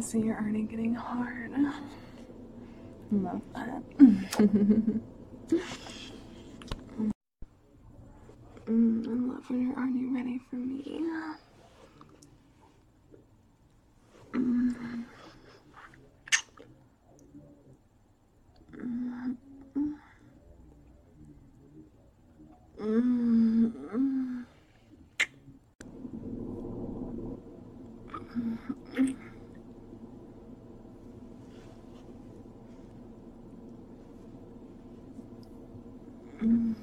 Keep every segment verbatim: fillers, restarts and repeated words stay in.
can see you're already getting hard. Love that. Mm, I love when you're already ready for me. Mm. Mm. Mm. Mm.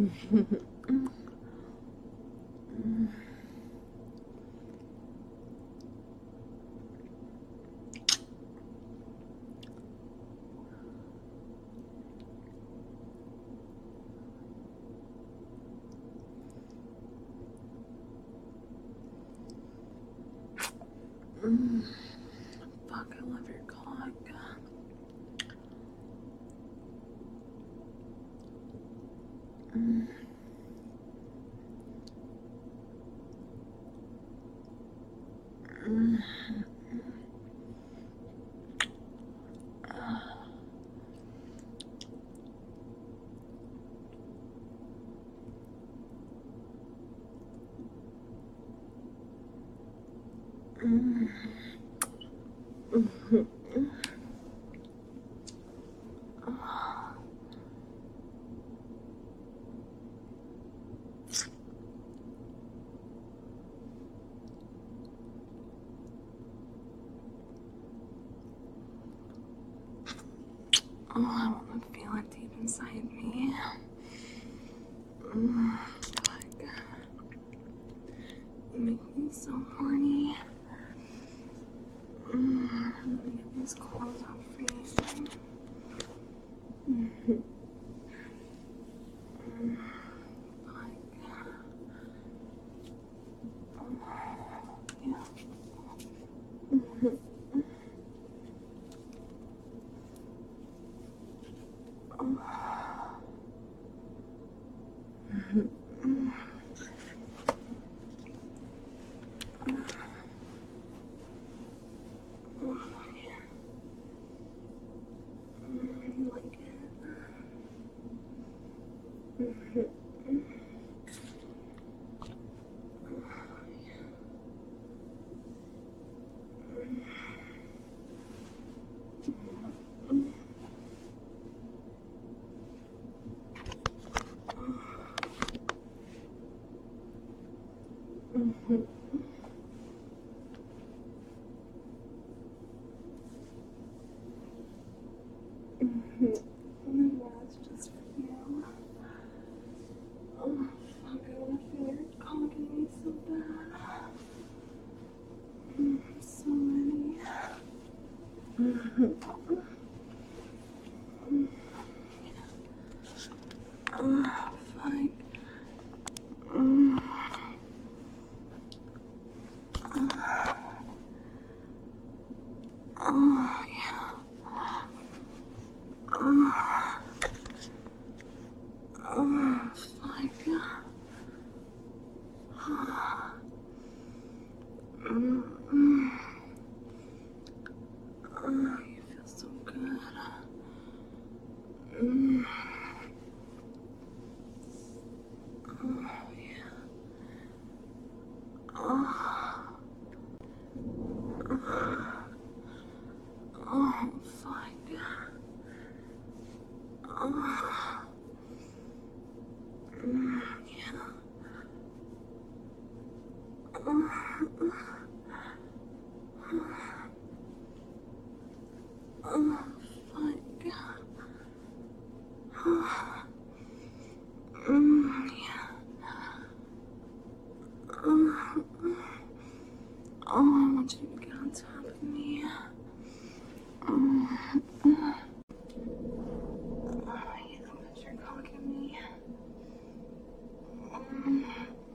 Mm-hmm. Mm. Mm. Fuck, I love your cock. Mm. Mm. Mm. Mm-hmm. Oh. Oh, I want to feel it deep inside me. Mm. Fuck. You make me so horny. I'm gonna get these clothes off for you.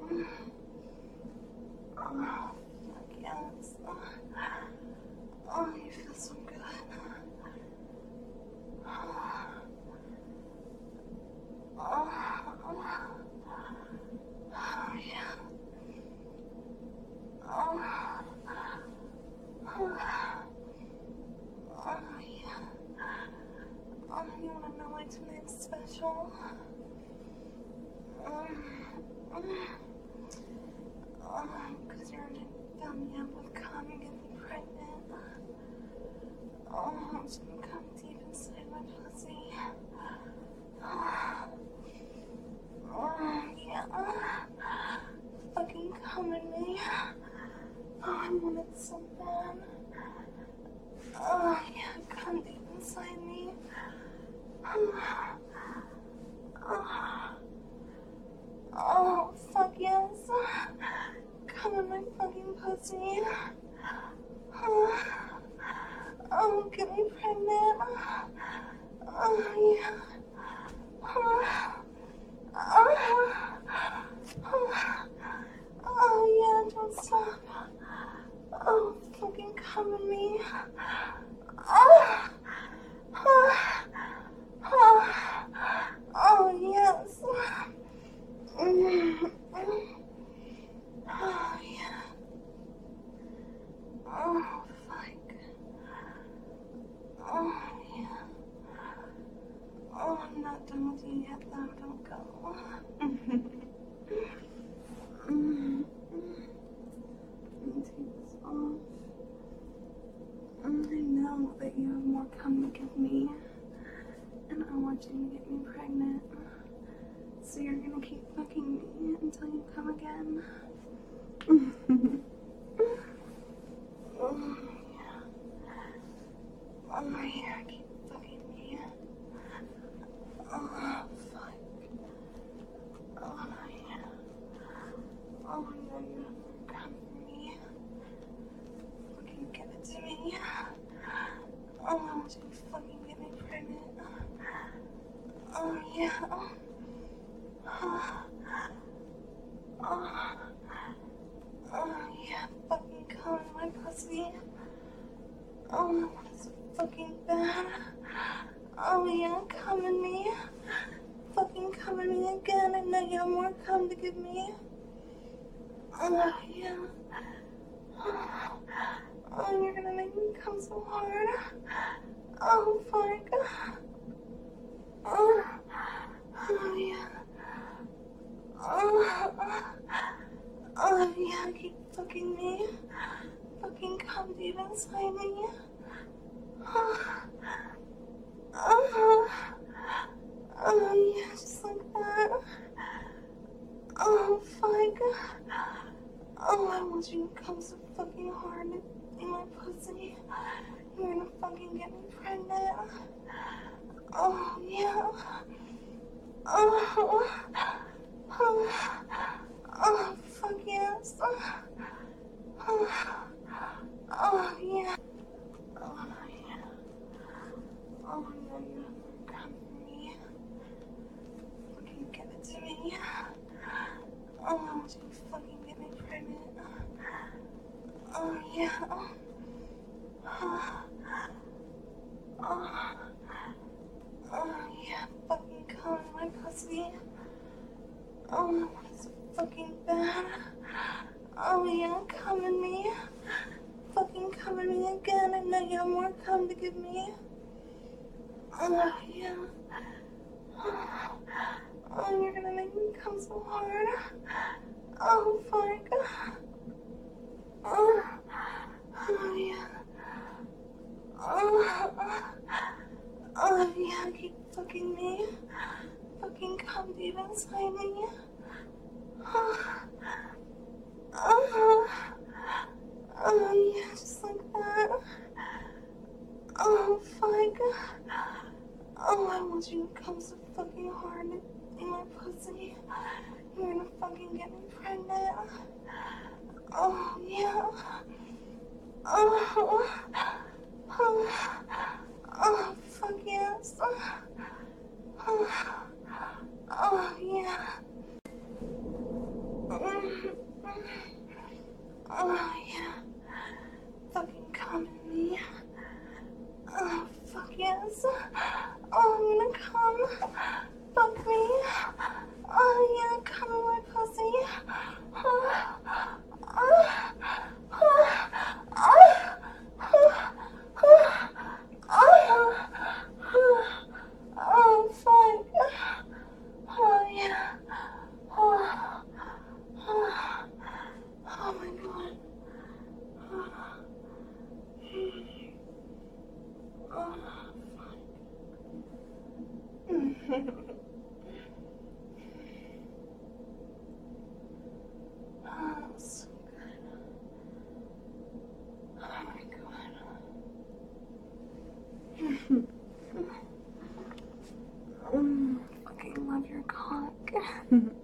Oh, Um, you want to know why tonight's special? Um, um, because your aunt found me out with cum and get me pregnant. Oh, it's been cum deep inside my pussy. Oh, yeah. Fucking cum in me. Oh, I want it so bad. Oh, yeah, cum deep inside me. Oh, oh, oh, fuck yes. Come in my fucking pussy. Oh, oh, get me pregnant. Oh, yeah. Oh, oh, oh, oh yeah, don't stop. Oh, fucking come in me. Oh, oh. Oh, oh yes. Oh yeah. Oh fuck. Oh yeah. Oh, I'm not done with you yet, though. Don't go. Let me take this off. I know that you have more cum to give me. And I want you to get me pregnant. So you're gonna keep fucking me until you come again. Oh, yeah. Oh, yeah, keep fucking me. Oh, fuck. Oh, yeah. Oh, no, you don't come for me. Fucking give it to me. Oh, I want you to fucking get me pregnant. Oh yeah. Oh. Oh. Oh. Oh yeah. Fucking come in my pussy. Oh, that's fucking bad. Oh yeah, come in me. Fucking come in me again. I know you have more cum to give me. Oh yeah. Oh, oh, you're gonna make me come so hard. Oh fuck. Oh, oh yeah. Oh, oh, oh yeah, keep fucking me. Fucking come deep inside me. Oh, oh, oh yeah, just like that. Oh fuck. Oh, I want you to come so fucking hard in my pussy. You're gonna fucking get me pregnant. Oh yeah. Oh, oh, oh fuck yes. Oh, oh yeah. Oh yeah. Oh no, you don't come for me. Fucking give it to me. Oh, I want you to fucking get me pregnant. Oh yeah. Oh, oh, oh. Oh yeah, fucking come in my pussy. Oh, that's fucking bad. Oh yeah, come in me. Fucking come in me again. I know you have more cum to give me. Oh yeah. Oh, you're gonna make me come so hard. Oh fuck. Oh, oh yeah. Oh, oh. Oh yeah, keep fucking me. Fucking come deep inside me. Oh, oh, oh yeah, just like that. Oh fuck. Oh, I want you to come so fucking hard in my pussy. You're gonna fucking get me pregnant. Oh yeah. Oh, oh. Oh fuck yes. Oh, oh, oh yeah. Oh yeah. Fucking come in me. Oh fuck yes. Oh, I'm gonna come. Fuck me. Oh yeah, come in my pussy. Oh, oh, oh, oh, oh. Oh, oh, oh, I fucking love your cock.